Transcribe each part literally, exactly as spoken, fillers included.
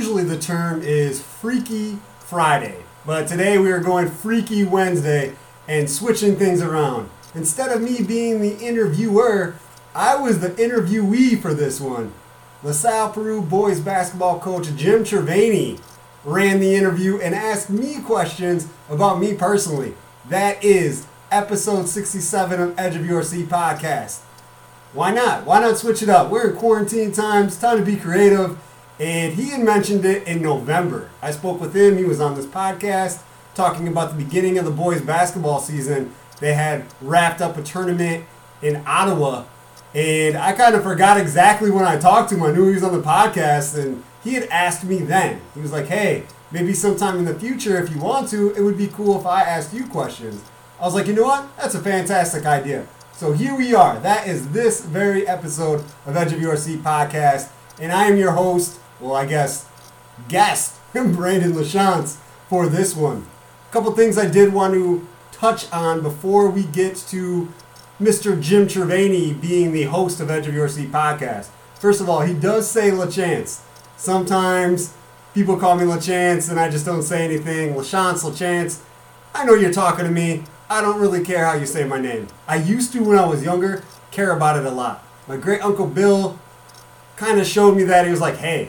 usually the term is Freaky Friday, but today we are going Freaky Wednesday and switching things around. Instead of me being the interviewer, I was the interviewee for this one. LaSalle Peru boys basketball coach Jim Trevaney ran the interview and asked me questions about me personally. That is episode sixty-seven of Edge of Your Seat Podcast. Why not? Why not switch it up? We're in quarantine times, time to be creative, and he had mentioned it in November. I spoke with him, he was on this podcast, talking about the beginning of the boys basketball season. They had wrapped up a tournament in Ottawa, and I kind of forgot exactly when I talked to him. I knew he was on the podcast, and he had asked me then. He was like, hey, maybe sometime in the future, if you want to, it would be cool if I asked you questions. I was like, you know what? That's a fantastic idea. So here we are. That is this very episode of Edge of Your Seat Podcast. And I am your host, well, I guess, guest, Brandon Lachance, for this one. A couple things I did want to touch on before we get to Mister Jim Trevaney being the host of Edge of Your Seat Podcast. First of all, he does say Lachance. Sometimes people call me Lachance and I just don't say anything. Lachance, Lachance. I know you're talking to me. I don't really care how you say my name. I used to, when I was younger, care about it a lot. My great uncle Bill kind of showed me that. He was like, hey,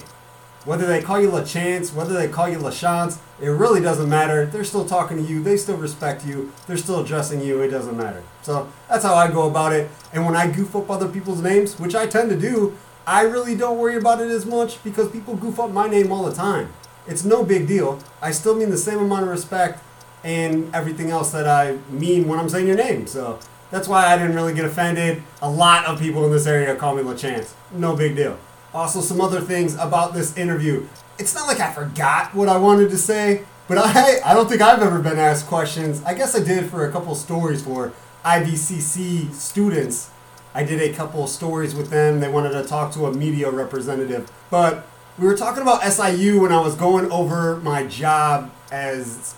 whether they call you Lachance, whether they call you Lachance, it really doesn't matter. They're still talking to you. They still respect you. They're still addressing you. It doesn't matter. So that's how I go about it. And when I goof up other people's names, which I tend to do, I really don't worry about it as much because people goof up my name all the time. It's no big deal. I still mean the same amount of respect and everything else that I mean when I'm saying your name. So that's why I didn't really get offended. A lot of people in this area call me Lachance. No big deal. Also, some other things about this interview. It's not like I forgot what I wanted to say, but I I don't think I've ever been asked questions. I guess I did for a couple stories for I V C C students. I did a couple stories with them. They wanted to talk to a media representative. But we were talking about S I U when I was going over my job as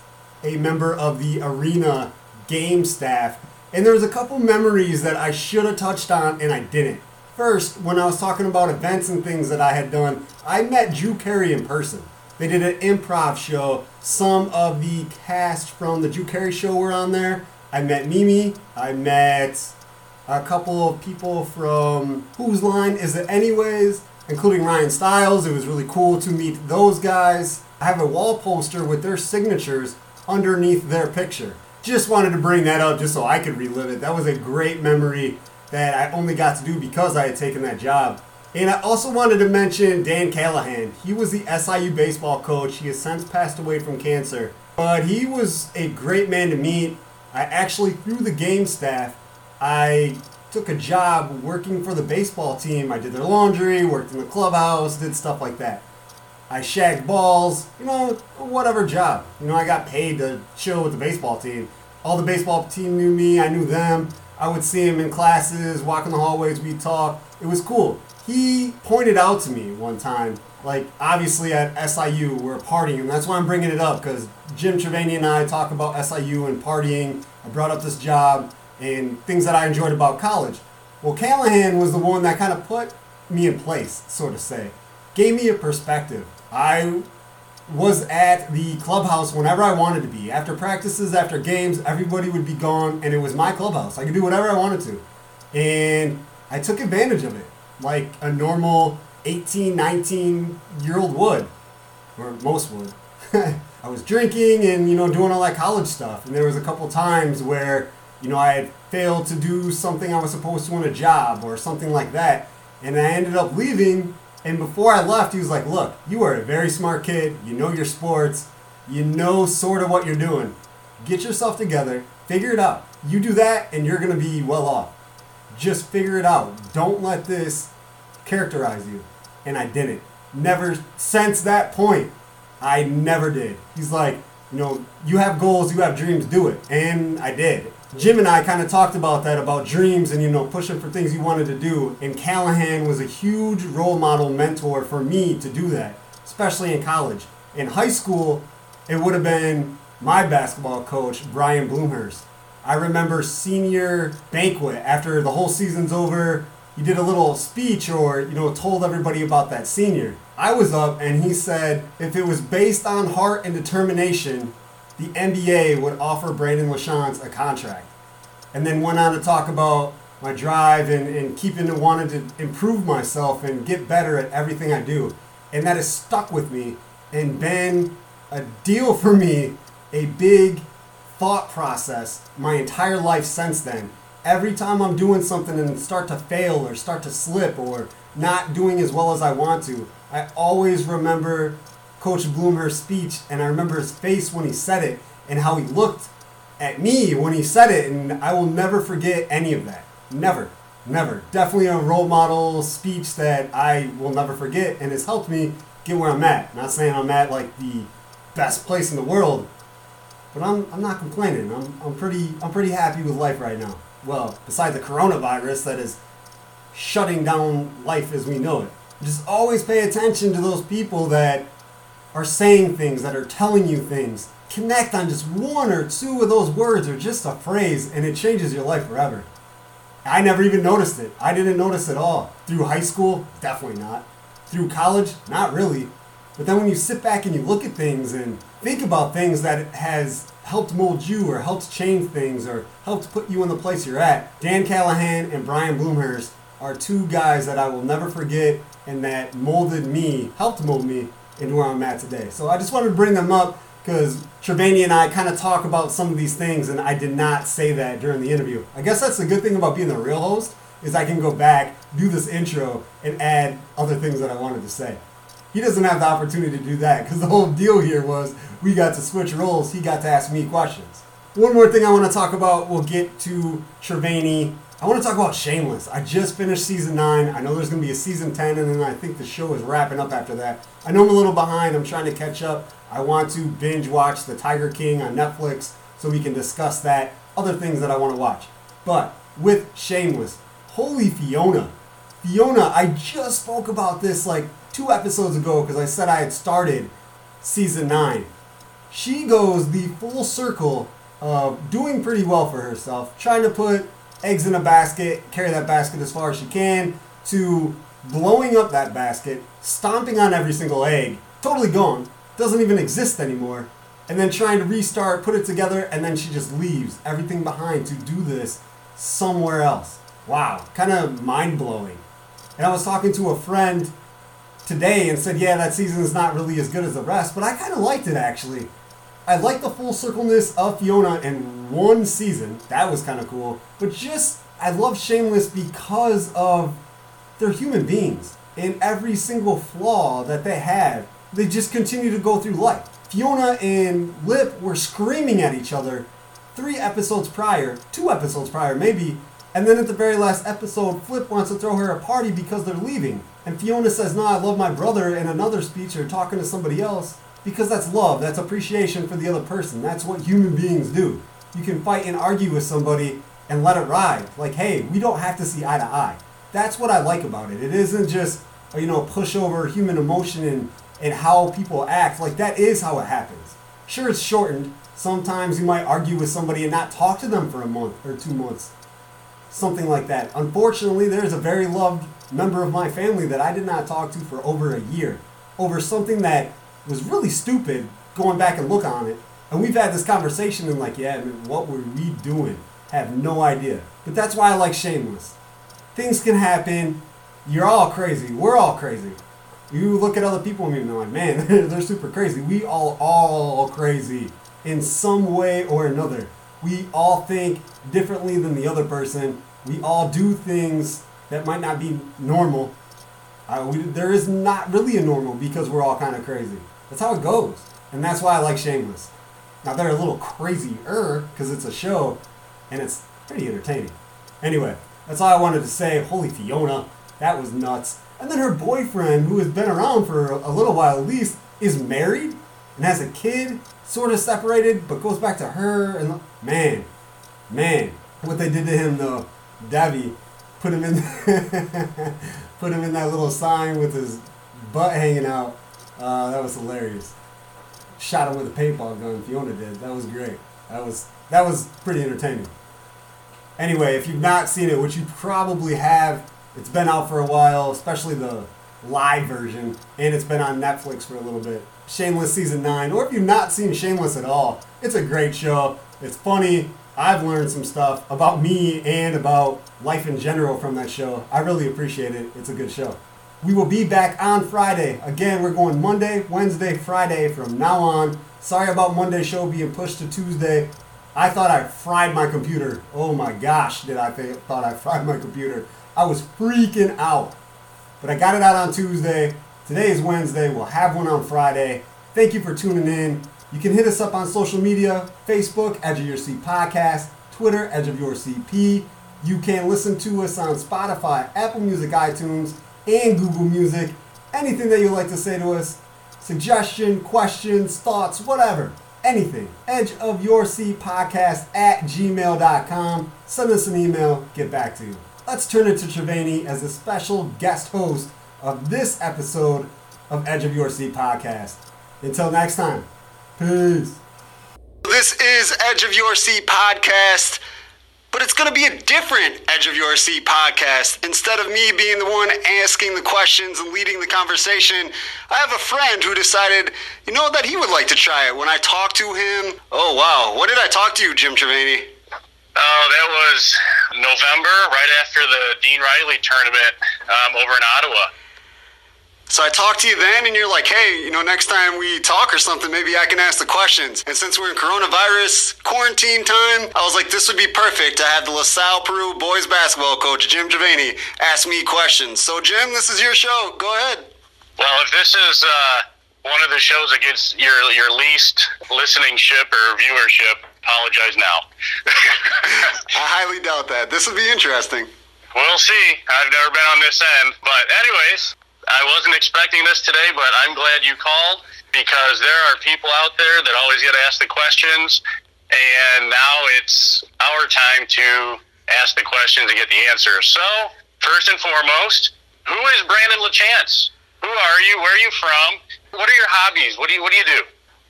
a member of the arena game staff, and there was a couple memories that I should have touched on and I didn't. First, when I was talking about events and things that I had done, I met Drew Carey in person. They did an improv show. Some of the cast from the Drew Carey show were on there. I met Mimi. I met a couple of people from Whose Line Is It Anyways, including Ryan Stiles. It was really cool to meet those guys. I have a wall poster with their signatures underneath their picture. Just wanted to bring that up just so I could relive it. That was a great memory that I only got to do because I had taken that job. And I also wanted to mention Dan Callahan. He was the S I U baseball coach. He has since passed away from cancer, but he was a great man to meet. I actually, through the game staff, I took a job working for the baseball team. I did their laundry, worked in the clubhouse, did stuff like that. I shagged balls, you know, whatever job. You know, I got paid to chill with the baseball team. All the baseball team knew me. I knew them. I would see him in classes, walk in the hallways. We'd talk. It was cool. He pointed out to me one time, like, obviously at S I U, we're partying. And that's why I'm bringing it up, because Jim Trevaney and I talk about S I U and partying. I brought up this job and things that I enjoyed about college. Well, Callahan was the one that kind of put me in place, so to say. Gave me a perspective. I was at the clubhouse whenever I wanted to be. After practices, after games, everybody would be gone, and it was my clubhouse. I could do whatever I wanted to. And I took advantage of it, like a normal eighteen, nineteen-year-old would, or most would. I was drinking and, you know, doing all that college stuff. And there was a couple times where, you know, I had failed to do something I was supposed to in a job or something like that. And I ended up leaving. And before I left, he was like, look, you are a very smart kid. You know your sports. You know sort of what you're doing. Get yourself together. Figure it out. You do that, and you're going to be well off. Just figure it out. Don't let this characterize you. And I didn't. Never since that point, I never did. He's like, you know, you have goals. You have dreams. Do it. And I did. Jim and I kind of talked about that, about dreams and, you know, pushing for things you wanted to do. And Callahan was a huge role model mentor for me to do that, especially in college. In high school, it would have been my basketball coach, Brian Bloomhorst. I remember senior banquet after the whole season's over. you did a little speech or, you know, told everybody about that senior. I was up and he said, if it was based on heart and determination, the N B A would offer Brandon Lachance a contract. And then went on to talk about my drive and, and keeping to wanted to improve myself and get better at everything I do. And that has stuck with me and been a deal for me, a big thought process my entire life since then. Every time I'm doing something and start to fail or start to slip or not doing as well as I want to, I always remember Coach Bloomhorst's speech, and I remember his face when he said it and how he looked at me when he said it, and I will never forget any of that. Never, never. Definitely a role model speech that I will never forget, and it's helped me get where I'm at. Not saying I'm at like the best place in the world, but I'm I'm not complaining. I'm I'm pretty I'm pretty happy with life right now. Well, besides the coronavirus that is shutting down life as we know it. Just always pay attention to those people that are saying things, that are telling you things. Connect on just one or two of those words or just a phrase, and it changes your life forever. I never even noticed it. I didn't notice at all. Through high school, definitely not. Through college, not really. But then when you sit back and you look at things and think about things that has helped mold you or helped change things or helped put you in the place you're at, Dan Callahan and Brian Bloomhorst are two guys that I will never forget and that molded me, helped mold me into where I'm at today. So I just wanted to bring them up because Trevaney and I kind of talk about some of these things, and I did not say that during the interview. I guess that's the good thing about being the real host is I can go back, do this intro, and add other things that I wanted to say. He doesn't have the opportunity to do that because the whole deal here was we got to switch roles. He got to ask me questions. One more thing I want to talk about. We'll get to Trevaney. I want to talk about Shameless. I just finished season nine. I know there's going to be a season ten, and then I think the show is wrapping up after that. I know I'm a little behind. I'm trying to catch up. I want to binge watch the Tiger King on Netflix so we can discuss that, other things that I want to watch. But with Shameless, holy Fiona. Fiona, I just spoke about this like two episodes ago because I said I had started season nine. She goes the full circle of doing pretty well for herself, trying to put eggs in a basket, carry that basket as far as she can, to blowing up that basket, stomping on every single egg, totally gone, doesn't even exist anymore, and then trying to restart, put it together, and then she just leaves everything behind to do this somewhere else. Wow, kind of mind-blowing. And I was talking to a friend today and said, yeah, that season is not really as good as the rest, but I kind of liked it actually. I liked the full circleness of Fiona in one season. That was kind of cool. But just, I love Shameless because of they're human beings. And every single flaw that they have, they just continue to go through life. Fiona and Lip were screaming at each other three episodes prior, two episodes prior maybe, and then at the very last episode, Flip wants to throw her a party because they're leaving. And Fiona says, no, I love my brother in another speech or talking to somebody else because that's love. That's appreciation for the other person. That's what human beings do. You can fight and argue with somebody and let it ride. Like, hey, we don't have to see eye to eye. That's what I like about it. It isn't just, you know, pushover human emotion and, and how people act. Like, that is how it happens. Sure, it's shortened. Sometimes you might argue with somebody and not talk to them for a month or two months. Something like that. Unfortunately, there's a very loved member of my family that I did not talk to for over a year over something that was really stupid, going back and look on it. And we've had this conversation and like, yeah, I mean, what were we doing? I have no idea. But that's why I like Shameless. Things can happen. You're all crazy. We're all crazy. You look at other people and you're like, man, they're super crazy. We all, all crazy in some way or another. We all think differently than the other person. We all do things that might not be normal. Uh, we, there is not really a normal because we're all kind of crazy. That's how it goes. And that's why I like Shameless. Now, they're a little crazier because it's a show and it's pretty entertaining. Anyway, that's all I wanted to say. Holy Fiona, that was nuts. And then her boyfriend, who has been around for a little while at least, is married and has a kid, sort of separated, but goes back to her. And man, man, what they did to him though, Debbie put him in, put him in that little sign with his butt hanging out. Uh, that was hilarious. Shot him with a paintball gun. Fiona did. That was great. That was that was pretty entertaining. Anyway, if you've not seen it, which you probably have, it's been out for a while, especially the live version, and it's been on Netflix for a little bit. Shameless Season nine, or if you've not seen Shameless at all, it's a great show. It's funny. I've learned some stuff about me and about life in general from that show. I really appreciate it. It's a good show. We will be back on Friday. Again, we're going Monday, Wednesday, Friday from now on. Sorry about Monday's show being pushed to Tuesday. I thought I fried my computer. Oh my gosh, did I think, thought I fried my computer. I was freaking out. But I got it out on Tuesday. Today is Wednesday. We'll have one on Friday. Thank you for tuning in. You can hit us up on social media, Facebook, Edge of Your Seat Podcast, Twitter, Edge of Your Seat P. You can listen to us on Spotify, Apple Music, iTunes, and Google Music. Anything that you'd like to say to us, suggestion, questions, thoughts, whatever, anything. Edge of Your Seat Podcast at gmail dot com. Send us an email, get back to you. Let's turn it to Trevaney as a special guest host of this episode of Edge of Your Seat Podcast. Until next time, peace. This is Edge of Your Seat Podcast, but it's going to be a different Edge of Your Seat Podcast. Instead of me being the one asking the questions and leading the conversation, I have a friend who decided, you know, that he would like to try it. When I talked to him, oh, wow, what did I talk to you, Jim Trevaney? Oh, that was November, right after the Dean Riley tournament um, over in Ottawa. So I talked to you then, and you're like, hey, you know, next time we talk or something, maybe I can ask the questions. And since we're in coronavirus quarantine time, I was like, this would be perfect to have the LaSalle Peru boys basketball coach, Jim Trevaney, ask me questions. So, Jim, this is your show. Go ahead. Well, if this is uh, one of the shows that gets your, your least listening-ship or viewership, apologize now. I highly doubt that. This would be interesting. We'll see. I've never been on this end. But anyways, I wasn't expecting this today, but I'm glad you called because there are people out there that always get asked the questions, and now it's our time to ask the questions and get the answers. So, first and foremost, who is Brandon Lachance? Who are you? Where are you from? What are your hobbies? What do you, what do you do?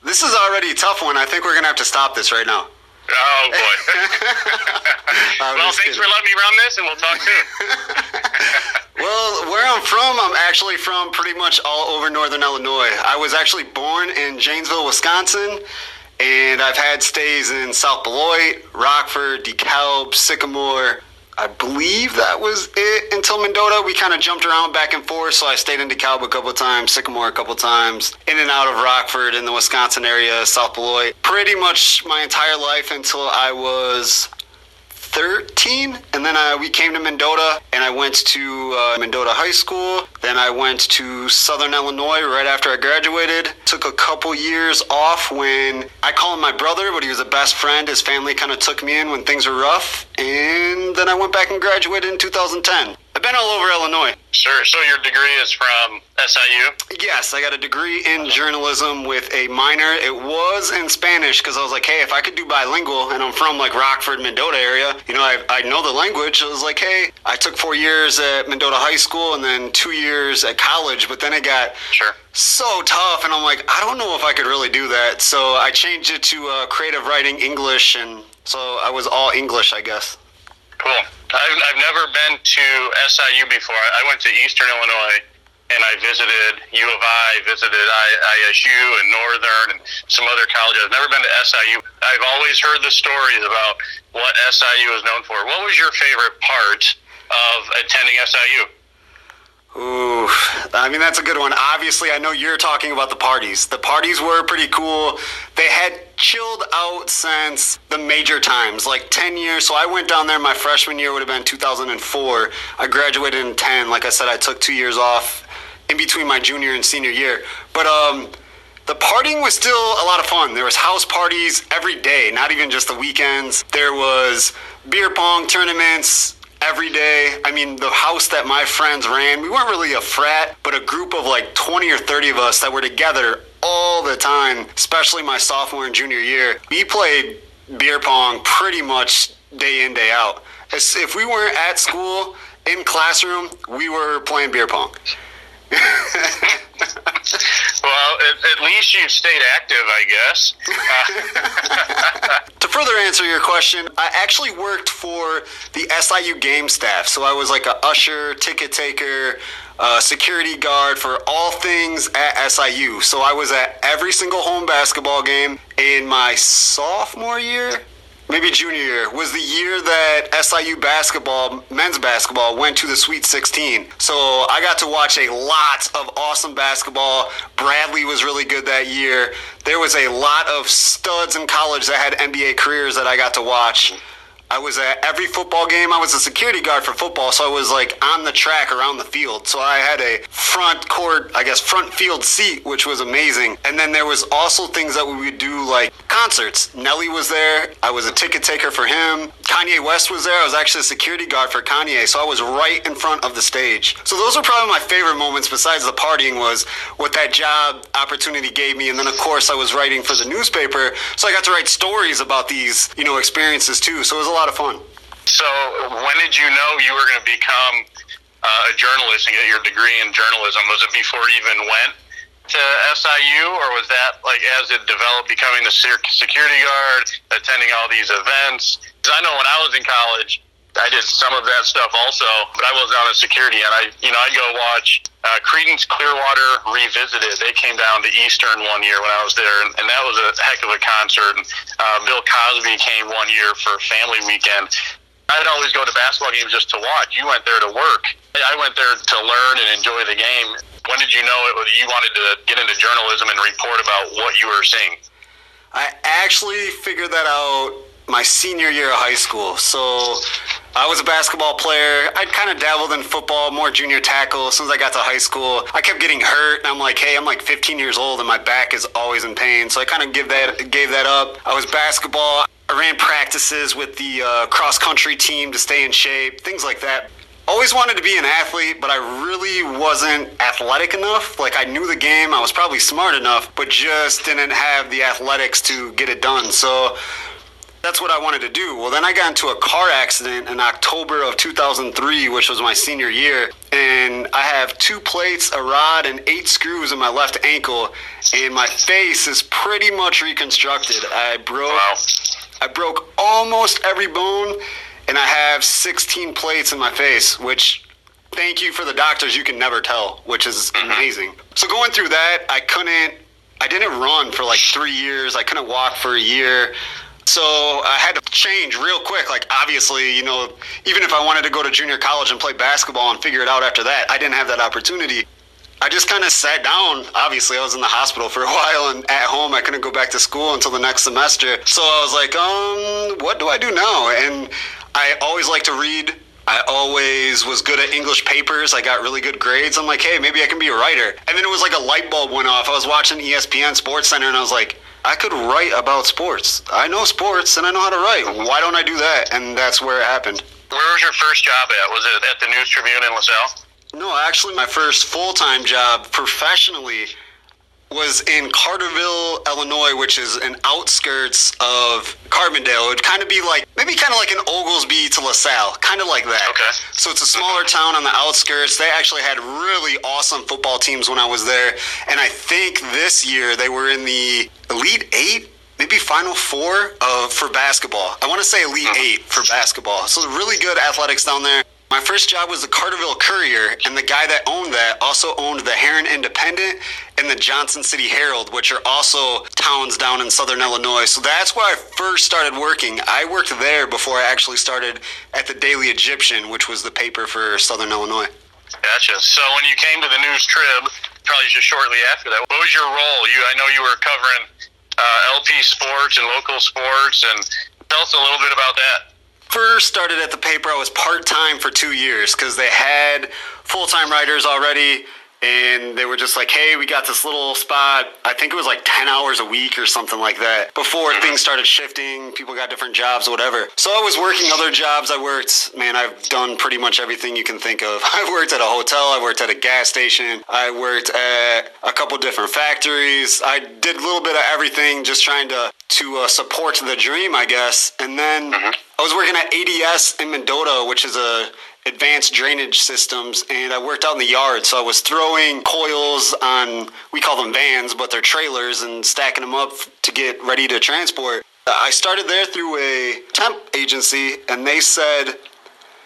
This is already a tough one. I think we're going to have to stop this right now. Oh, boy. Well, thanks kidding. for letting me run this, and we'll talk soon. Well, where I'm from, I'm actually from pretty much all over Northern Illinois. I was actually born in Janesville, Wisconsin, and I've had stays in South Beloit, Rockford, DeKalb, Sycamore. I believe that was it until Mendota. We kind of jumped around back and forth, so I stayed in DeKalb a couple of times, Sycamore a couple of times, in and out of Rockford in the Wisconsin area, South Beloit. Pretty much my entire life until I was thirteen, and then I, we came to Mendota, and I went to uh, Mendota High School. Then I went to Southern Illinois right after I graduated. Took a couple years off when I call him my brother, but he was a best friend. His family kind of took me in when things were rough, and then I went back and graduated in two thousand ten. I've been all over Illinois. Sure. So your degree is from S I U? Yes. I got a degree in journalism with a minor. It was in Spanish because I was like, hey, if I could do bilingual, and I'm from like Rockford, Mendota area, you know, I, I know the language. I was like, hey, I took four years at Mendota High School and then two years at college, but then it got sure. so tough. And I'm like, I don't know if I could really do that. So I changed it to uh, creative writing English. And so I was all English, I guess. Cool. I've, I've never been to S I U before. I went to Eastern Illinois, and I visited U of I, visited I S U and Northern and some other colleges. I've never been to S I U. I've always heard the stories about what S I U is known for. What was your favorite part of attending S I U? Ooh, I mean, that's a good one. Obviously, I know you're talking about the parties. The parties were pretty cool. They had chilled out since the major times, like ten years. So I went down there. My freshman year would have been two thousand four. I graduated in ten. Like I said, I took two years off in between my junior and senior year. But um, the partying was still a lot of fun. There was house parties every day, not even just the weekends. There was beer pong tournaments every day. I mean, the house that my friends ran, we weren't really a frat, but a group of like twenty or thirty of us that were together all the time, especially my sophomore and junior year. We played beer pong pretty much day in, day out. As if we weren't at school, in classroom, we were playing beer pong. Well, at, at least you stayed active, I guess. Uh, to further answer your question, I actually worked for the S I U game staff. So I was like a usher, ticket taker, uh, security guard for all things at S I U. So I was at every single home basketball game. In my sophomore year, maybe junior year, was the year that S I U basketball, men's basketball, went to the Sweet sixteen. So I got to watch a lot of awesome basketball. Bradley was really good that year. There was a lot of studs in college that had N B A careers that I got to watch. I was at every football game. I was a security guard for football, so I was like on the track around the field. So I had a front court, I guess, front field seat, which was amazing. And then there was also things that we would do like concerts. Nelly was there. I was a ticket taker for him. Kanye West was there. I was actually a security guard for Kanye, so I was right in front of the stage. So those were probably my favorite moments besides the partying was what that job opportunity gave me. And then, of course, I was writing for the newspaper, so I got to write stories about these, you know, experiences too. So it was a lot of fun. So when did you know you were going to become uh, a journalist and get your degree in journalism? Was it before you even went to S I U, or was that like as it developed, becoming the security guard, attending all these events? Because I know when I was in college, I did some of that stuff also, but I wasn't on the security, and I, you know, I'd go watch uh, Creedence Clearwater Revisited. They came down to Eastern one year when I was there, and, and that was a heck of a concert. Uh, Bill Cosby came one year for family weekend. I'd always go to basketball games just to watch. You went there to work. I went there to learn and enjoy the game. When did you know it, you wanted to get into journalism and report about what you were seeing? I actually figured that out my senior year of high school. So I was a basketball player. I'd kind of dabbled in football, more junior tackle. As soon as I got to high school, I kept getting hurt, and I'm like, hey, I'm like fifteen years old and my back is always in pain. So I kind of give that gave that up. I was basketball. I ran practices with the uh, cross-country team to stay in shape, things like that. Always wanted to be an athlete, but I really wasn't athletic enough. Like, I knew the game. I was probably smart enough, but just didn't have the athletics to get it done. So that's what I wanted to do. Well, then I got into a car accident in October of two thousand three, which was my senior year. And I have two plates, a rod, and eight screws in my left ankle. And my face is pretty much reconstructed. I broke, wow. I broke almost every bone, and I have sixteen plates in my face, which, thank you for the doctors, you can never tell, which is amazing. So going through that, I couldn't, I didn't run for like three years. I couldn't walk for a year. So I had to change real quick. Like, obviously, you know, even if I wanted to go to junior college and play basketball and figure it out after that, I didn't have that opportunity. I just kind of sat down. Obviously, I was in the hospital for a while and at home. I couldn't go back to school until the next semester. So I was like, um, what do I do now? And I always like to read. I always was good at English papers. I got really good grades. I'm like, hey, maybe I can be a writer. And then it was like a light bulb went off. I was watching E S P N Sports Center, and I was like, I could write about sports. I know sports, and I know how to write. Why don't I do that? And that's where it happened. Where was your first job at? Was it at the News Tribune in LaSalle? No, actually, my first full-time job professionally was in Carterville, Illinois, which is an outskirts of Carbondale. It would kind of be like, maybe kind of like an Oglesby to LaSalle, kind of like that. Okay. So it's a smaller town on the outskirts. They actually had really awesome football teams when I was there. And I think this year they were in the Elite Eight, maybe Final Four uh, for basketball. I want to say Elite Eight for basketball. So really good athletics down there. My first job was the Carterville Courier, and the guy that owned that also owned the Heron Independent and the Johnson City Herald, which are also towns down in Southern Illinois. So that's where I first started working. I worked there before I actually started at the Daily Egyptian, which was the paper for Southern Illinois. Gotcha. So when you came to the News Trib, probably just shortly after that, what was your role? You, I know you were covering uh, L P sports and local sports, and tell us a little bit about that. First started at the paper, I was part-time for two years because they had full-time writers already, and they were just like, hey, we got this little spot. I think it was like ten hours a week or something like that before things started shifting. People got different jobs, whatever. So I was working other jobs. I worked, man, I've done pretty much everything you can think of. I worked at a hotel. I worked at a gas station. I worked at a couple different factories. I did a little bit of everything, just trying to to uh, support the dream, I guess. And then I was working at A D S in Mendota, which is a advanced drainage systems, and I worked out in the yard. So I was throwing coils on, we call them vans, but they're trailers, and stacking them up to get ready to transport. I started there through a temp agency, and they said,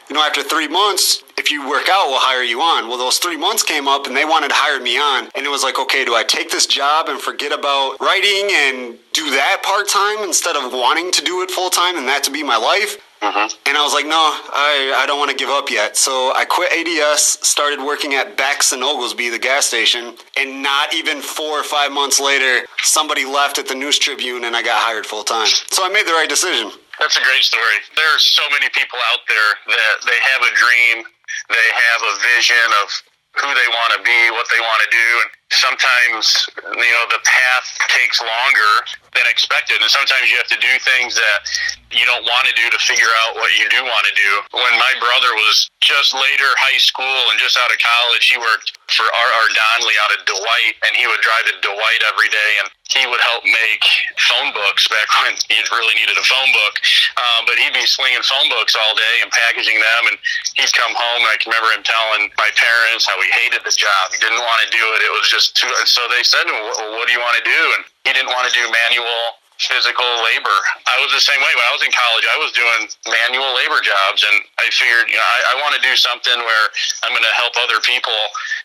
you know, after three months, if you work out, we'll hire you on. Well, those three months came up, and they wanted to hire me on. And it was like, okay, do I take this job and forget about writing and do that part-time instead of wanting to do it full-time and that to be my life? Uh-huh. And I was like, no, I, I don't want to give up yet. So I quit A D S, started working at Beck's in Oglesby, the gas station, and not even four or five months later, somebody left at the News Tribune, and I got hired full-time. So I made the right decision. That's a great story. There's so many people out there that they have a dream, they have a vision of who they want to be, what they want to do, and sometimes, you know, the path takes longer than expected, and sometimes you have to do things that you don't want to do to figure out what you do want to do. When my brother was just later high school and just out of college, he worked for R R Donnelly out of Dwight, and he would drive to Dwight every day, and he would help make phone books back when he really needed a phone book. Uh, but he'd be slinging phone books all day and packaging them, and he'd come home, and I can remember him telling my parents how he hated the job. He didn't want to do it. It was just too... And so they said, well, what do you want to do? And he didn't want to do manual physical labor. I was the same way. When I was in college, I was doing manual labor jobs, and I figured, you know, I, I want to do something where I'm going to help other people.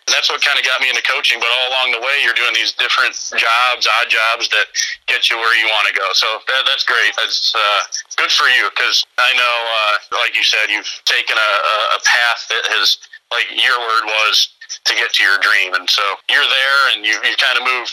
And that's what kind of got me into coaching. But all along the way, you're doing these different jobs, odd jobs that get you where you want to go. So that, that's great. That's uh, good for you, because I know, uh, like you said, you've taken a, a path that has, like your word was, to get to your dream. And so you're there, and you've, you've kind of moved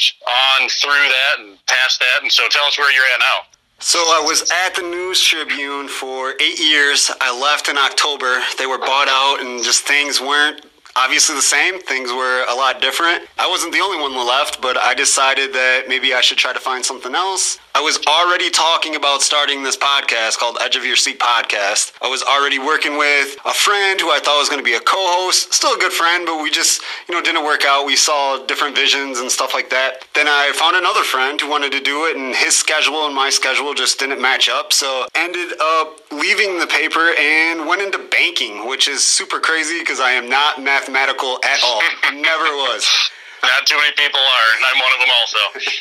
on through that and past that. And so tell us where you're at now. So I was at the News Tribune for eight years. I left in October. They were bought out, and just things weren't obviously the same. Things were a lot different. I wasn't the only one that left, but I decided that maybe I should try to find something else. I was already talking about starting this podcast called Edge of Your Seat Podcast. I was already working with a friend who I thought was going to be a co-host, still a good friend, but we just, you know, didn't work out. We saw different visions and stuff like that. Then I found another friend who wanted to do it, and his schedule and my schedule just didn't match up. So ended up leaving the paper and went into banking, which is super crazy because I am not mathematical at all. Never was. Not too many people are, and I'm one of them also.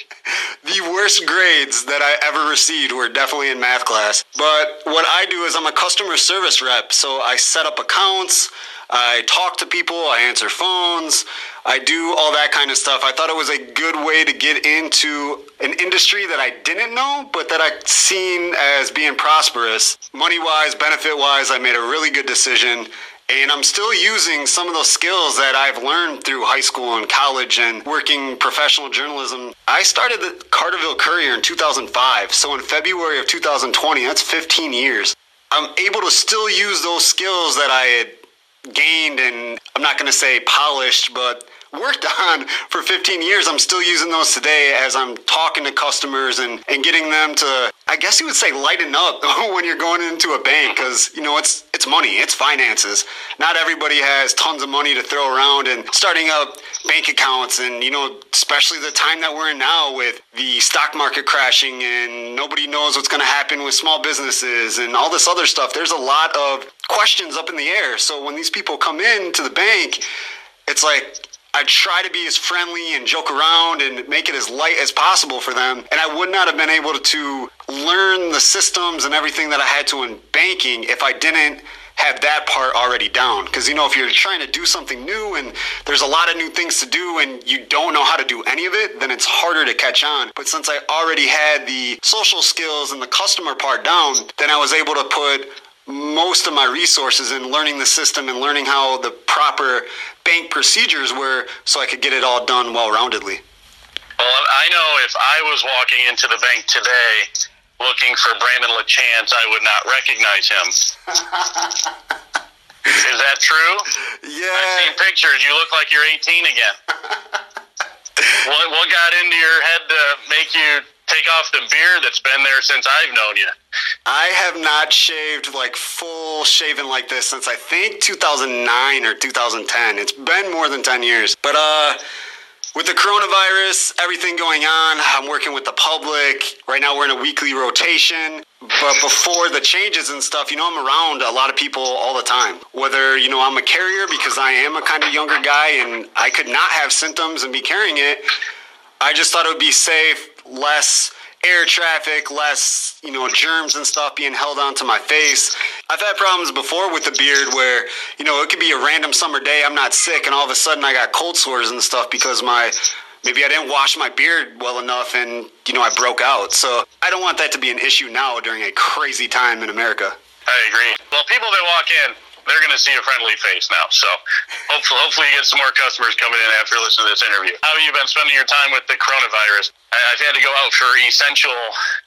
The worst grades that I ever received were definitely in math class. But what I do is I'm a customer service rep, so I set up accounts, I talk to people, I answer phones, I do all that kind of stuff. I thought it was a good way to get into an industry that I didn't know, but that I've seen as being prosperous. Money-wise, benefit-wise, I made a really good decision. And I'm still using some of those skills that I've learned through high school and college and working professional journalism. I started the Carterville Courier in two thousand five. So in February of two thousand twenty, that's fifteen years. I'm able to still use those skills that I had gained and I'm not going to say polished, but worked on for fifteen years. I'm still using those today as I'm talking to customers and, and getting them to, I guess you would say, lighten up when you're going into a bank, because, you know, it's it's money, it's finances. Not everybody has tons of money to throw around, and starting up bank accounts and, you know, especially the time that we're in now with the stock market crashing and nobody knows what's going to happen with small businesses and all this other stuff. There's a lot of questions up in the air. So when these people come in to the bank, it's like, I try to be as friendly and joke around and make it as light as possible for them. And I would not have been able to learn the systems and everything that I had to in banking if I didn't have that part already down. Because, you know, if you're trying to do something new and there's a lot of new things to do and you don't know how to do any of it, then it's harder to catch on. But since I already had the social skills and the customer part down, then I was able to put most of my resources in learning the system and learning how the proper bank procedures were so I could get it all done well-roundedly. Well, I know if I was walking into the bank today looking for Brandon Lachance, I would not recognize him. Is that true? Yeah. I've seen pictures. You look like you're eighteen again. what, what got into your head to make you take off the beard that's been there since I've known you? I have not shaved, like full shaven like this, since I think two thousand nine or two thousand ten. It's been more than ten years. But uh, with the coronavirus, everything going on, I'm working with the public. Right now we're in a weekly rotation. But before the changes and stuff, you know, I'm around a lot of people all the time. Whether, you know, I'm a carrier because I am a kind of younger guy and I could not have symptoms and be carrying it. I just thought it would be safe, less air traffic, less, you know, germs and stuff being held onto my face. I've had problems before with the beard where, you know, it could be a random summer day, I'm not sick, and all of a sudden I got cold sores and stuff because my maybe I didn't wash my beard well enough and, you know, I broke out. So I don't want that to be an issue now during a crazy time in America. I agree. Well, people that walk in, they're going to see a friendly face now. So hopefully, hopefully you get some more customers coming in after listening to this interview. How have you been spending your time with the coronavirus? I've had to go out for essential,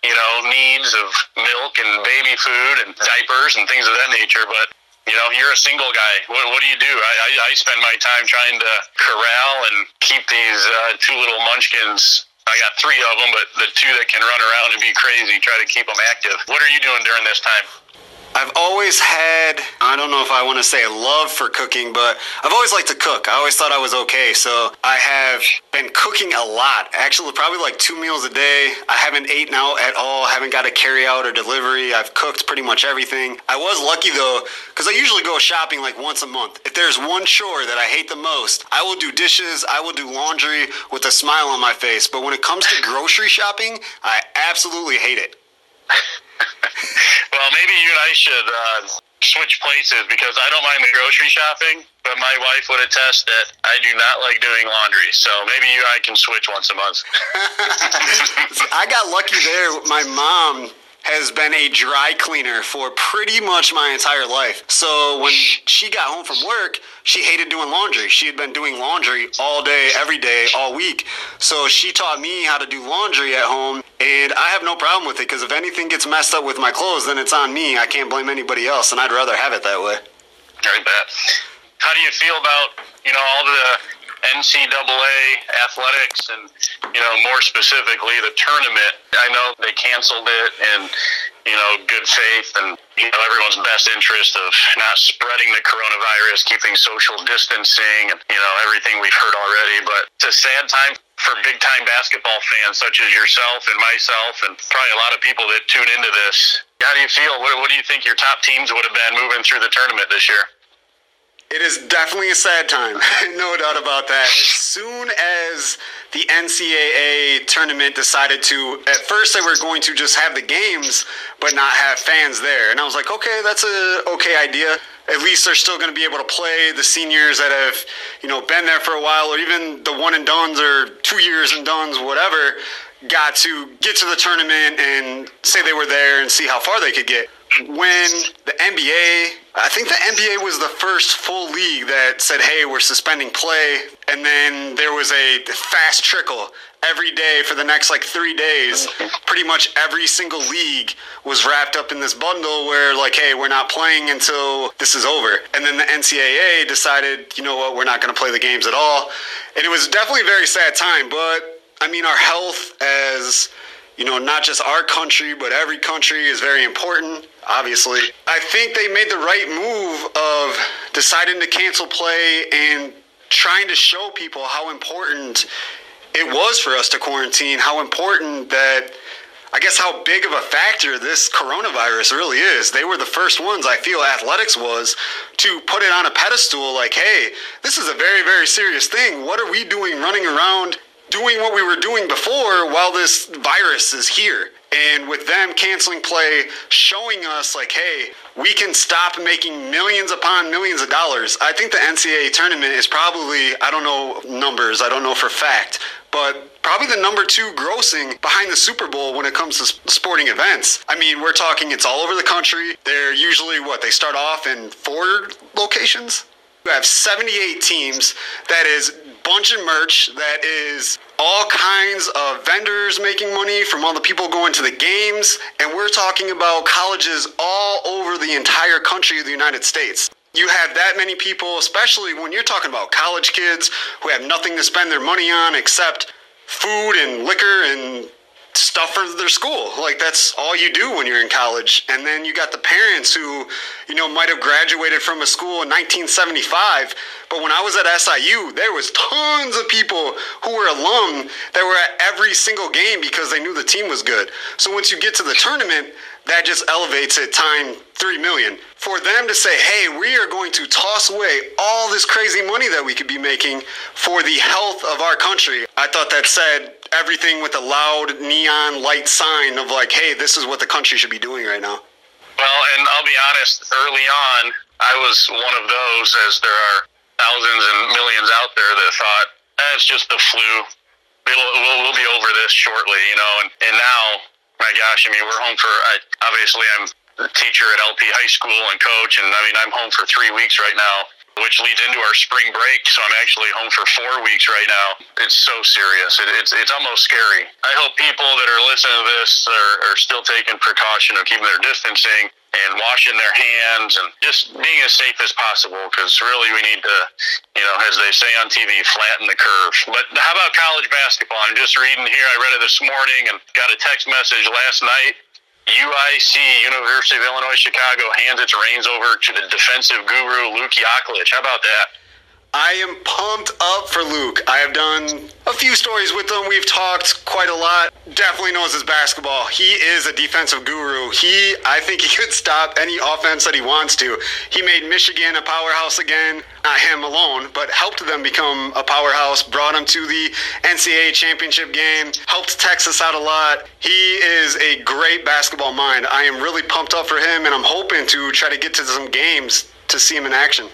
you know, needs of milk and baby food and diapers and things of that nature. But, you know, you're a single guy. What, what do you do? I, I, I spend my time trying to corral and keep these uh, two little munchkins. I got three of them, but the two that can run around and be crazy, try to keep them active. What are you doing during this time? I've always had, I don't know if I want to say a love for cooking, but I've always liked to cook. I always thought I was okay. So I have been cooking a lot, actually probably like two meals a day. I haven't eaten out at all. I haven't got a carry out or delivery. I've cooked pretty much everything. I was lucky though, because I usually go shopping like once a month. If there's one chore that I hate the most, I will do dishes. I will do laundry with a smile on my face. But when it comes to grocery shopping, I absolutely hate it. Well, maybe you and I should uh, switch places, because I don't mind the grocery shopping, but my wife would attest that I do not like doing laundry. So maybe you and I can switch once a month. I got lucky there. My mom has been a dry cleaner for pretty much my entire life. So when she got home from work, she hated doing laundry. She had been doing laundry all day, every day, all week. So she taught me how to do laundry at home. And I have no problem with it, because if anything gets messed up with my clothes, then it's on me. I can't blame anybody else, and I'd rather have it that way. I bet. How do you feel about, you know, all the N C double A athletics and, you know, more specifically the tournament? I know they canceled it and, you know, good faith and, you know, everyone's best interest of not spreading the coronavirus, keeping social distancing, and, you know, everything we've heard already. But it's a sad time for big-time basketball fans such as yourself and myself and probably a lot of people that tune into this. How do you feel? What, what do you think your top teams would have been moving through the tournament this year? It is definitely a sad time, no doubt about that. As soon as the N C double A tournament decided to, at first they were going to just have the games, but not have fans there. And I was like, okay, that's a okay idea. At least they're still going to be able to play. The seniors that have, you know, been there for a while, or even the one and dones or two years and dones, whatever, got to get to the tournament and say they were there and see how far they could get. When the N B A, I think the N B A was the first full league that said, hey, we're suspending play. And then there was a fast trickle every day for the next like three days. Pretty much every single league was wrapped up in this bundle where like, hey, we're not playing until this is over. And then the N C double A decided, you know what, we're not going to play the games at all. And it was definitely a very sad time. But I mean, our health as, you know, not just our country, but every country is very important, obviously. I think they made the right move of deciding to cancel play and trying to show people how important it was for us to quarantine, how important that, I guess, how big of a factor this coronavirus really is. They were the first ones, I feel, athletics was, to put it on a pedestal like, hey, this is a very, very serious thing. What are we doing running around doing what we were doing before while this virus is here? And with them canceling play, showing us like, hey, we can stop making millions upon millions of dollars. I think the N C double A tournament is probably, I don't know numbers, I don't know for fact, but probably the number two grossing behind the Super Bowl when it comes to sporting events. I mean, we're talking it's all over the country. They're usually what, they start off in four locations? We have seventy-eight teams. That is bunch of merch, that is all kinds of vendors making money from all the people going to the games, and we're talking about colleges all over the entire country of the United States. You have that many people, especially when you're talking about college kids who have nothing to spend their money on except food and liquor and stuff for their school. Like, that's all you do when you're in college. And then you got the parents who, you know, might have graduated from a school in nineteen seventy-five, but when I was at S I U, there was tons of people who were alum that were at every single game because they knew the team was good. So once you get to the tournament, that just elevates it time three million. For them to say, hey, we are going to toss away all this crazy money that we could be making for the health of our country, I thought that said everything with the loud neon neon light sign of like, hey, this is what the country should be doing right now. Well, and I'll be honest, early on, I was one of those, as there are thousands and millions out there that thought, eh, it's just the flu. It'll, we'll, we'll be over this shortly, you know. And, and now, my gosh, I mean, we're home for, I, obviously, I'm a teacher at L P High School and coach, and I mean, I'm home for three weeks right now, which leads into our spring break, so I'm actually home for four weeks right now. It's so serious. It, it's it's almost scary. I hope people that are listening to this are, are still taking precaution of keeping their distancing and washing their hands and just being as safe as possible, because really we need to, you know, as they say on T V, flatten the curve. But how about college basketball? I'm just reading here. I read it this morning and got a text message last night. U I C, University of Illinois Chicago, hands its reins over to the defensive guru Luke Yoclich. How about that? I am pumped up for Luke. I have done a few stories with him. We've talked quite a lot. Definitely knows his basketball. He is a defensive guru. He, I think he could stop any offense that he wants to. He made Michigan a powerhouse again. Not him alone, but helped them become a powerhouse, brought them to the N C double A championship game, helped Texas out a lot. He is a great basketball mind. I am really pumped up for him, and I'm hoping to try to get to some games to see him in action.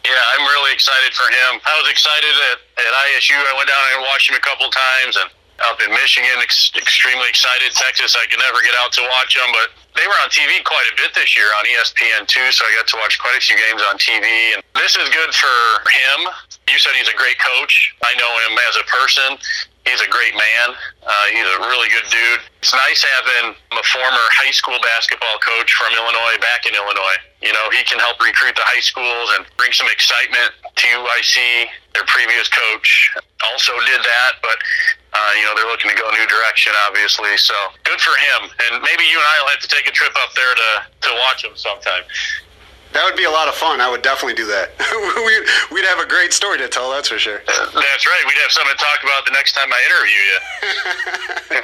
Yeah, I'm really excited for him. I was excited at, at I S U. I went down and watched him a couple times, and up in Michigan, ex- extremely excited. Texas, I could never get out to watch them, but they were on T V quite a bit this year on E S P N two, so I got to watch quite a few games on T V. And this is good for him. You said he's a great coach. I know him as a person. He's a great man. Uh, he's a really good dude. It's nice having a former high school basketball coach from Illinois back in Illinois. You know, he can help recruit the high schools and bring some excitement to U I C. Their previous coach also did that, but, uh, you know, they're looking to go a new direction, obviously. So good for him. And maybe you and I will have to take a trip up there to, to watch him sometime. That would be a lot of fun. I would definitely do that. we'd, we'd have a great story to tell, that's for sure. Uh, that's right. We'd have something to talk about the next time I interview you.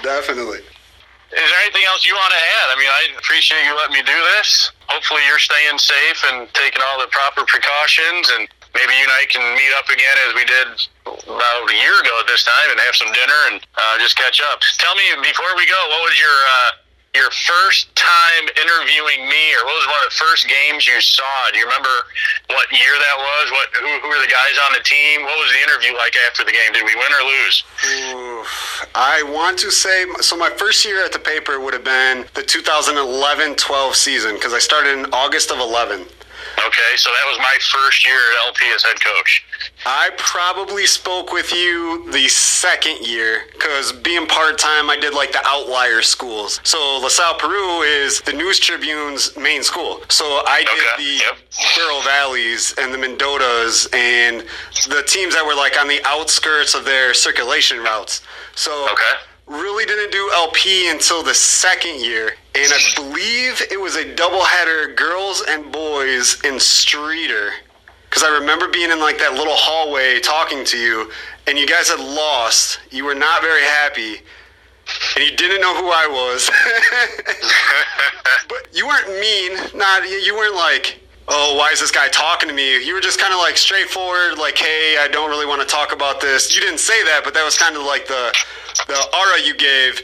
Definitely. Is there anything else you want to add? I mean, I appreciate you letting me do this. Hopefully you're staying safe and taking all the proper precautions, and maybe you and I can meet up again as we did about a year ago at this time and have some dinner and uh, just catch up. Tell me, before we go, what was your... Uh, Your first time interviewing me, or what was one of the first games you saw? Do you remember what year that was? What who, who were the guys on the team? What was the interview like after the game? Did we win or lose? Ooh, I want to say, so my first year at the paper would have been the two thousand eleven twelve season, because I started in August of eleven. Okay, so that was my first year at L P as head coach. I probably spoke with you the second year, because being part-time, I did like the outlier schools. So LaSalle Peru is the News Tribune's main school. So I did okay. the yep. Burrow Valleys and the Mendotas and the teams that were like on the outskirts of their circulation routes. So okay. really didn't do L P until the second year. And I believe it was a doubleheader, girls and boys, in Streeter. Because I remember being in like that little hallway talking to you, and you guys had lost. You were not very happy, and you didn't know who I was. But you weren't mean. Not you weren't like, oh, why is this guy talking to me? You were just kind of like straightforward, like, hey, I don't really want to talk about this. You didn't say that, but that was kind of like the the aura you gave.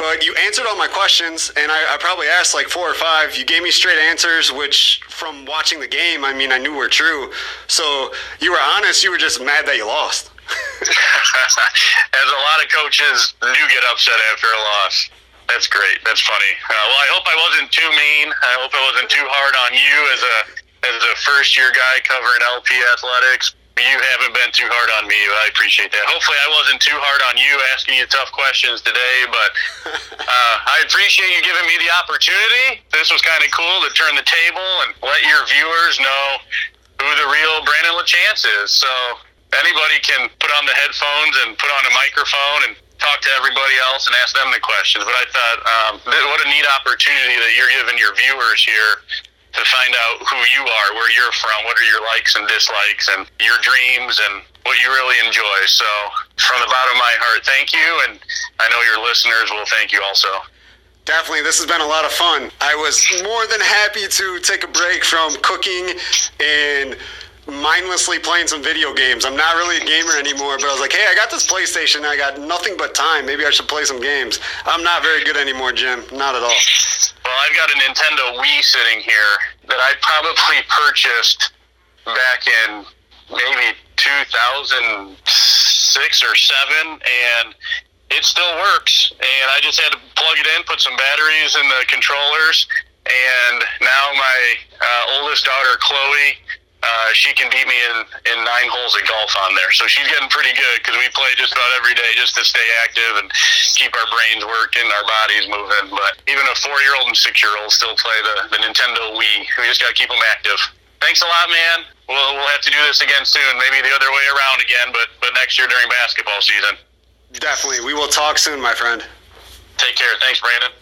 But you answered all my questions, and I, I probably asked like four or five. You gave me straight answers, which from watching the game, I mean, I knew were true. So you were honest. You were just mad that you lost. As a lot of coaches do get upset after a loss. That's great. That's funny. Uh, well, I hope I wasn't too mean. I hope I wasn't too hard on you as a as a first-year guy covering L P athletics. You haven't been too hard on me. I appreciate that. Hopefully I wasn't too hard on you asking you tough questions today, but uh, I appreciate you giving me the opportunity. This was kind of cool to turn the table and let your viewers know who the real Brandon Lachance is. So anybody can put on the headphones and put on a microphone and talk to everybody else and ask them the questions. But I thought, um, what a neat opportunity that you're giving your viewers here to find out who you are, where you're from, what are your likes and dislikes and your dreams and what you really enjoy. So from the bottom of my heart, thank you. And I know your listeners will thank you also. Definitely. This has been a lot of fun. I was more than happy to take a break from cooking and mindlessly playing some video games. I'm not really a gamer anymore, but I was like, hey, I got this PlayStation. I got nothing but time. Maybe I should play some games. I'm not very good anymore, Jim. Not at all. Well, I've got a Nintendo Wii sitting here that I probably purchased back in maybe two thousand six or seven, and it still works. And I just had to plug it in, put some batteries in the controllers, and now my uh, oldest daughter, Chloe, uh, she can beat me in, in nine holes of golf on there. So she's getting pretty good because we play just about every day just to stay active and keep our brains working, our bodies moving. But even a four-year-old and six-year-old still play the, the Nintendo Wii. We just got to keep them active. Thanks a lot, man. We'll, we'll have to do this again soon. Maybe the other way around again, but, but next year during basketball season. Definitely. We will talk soon, my friend. Take care. Thanks, Brandon.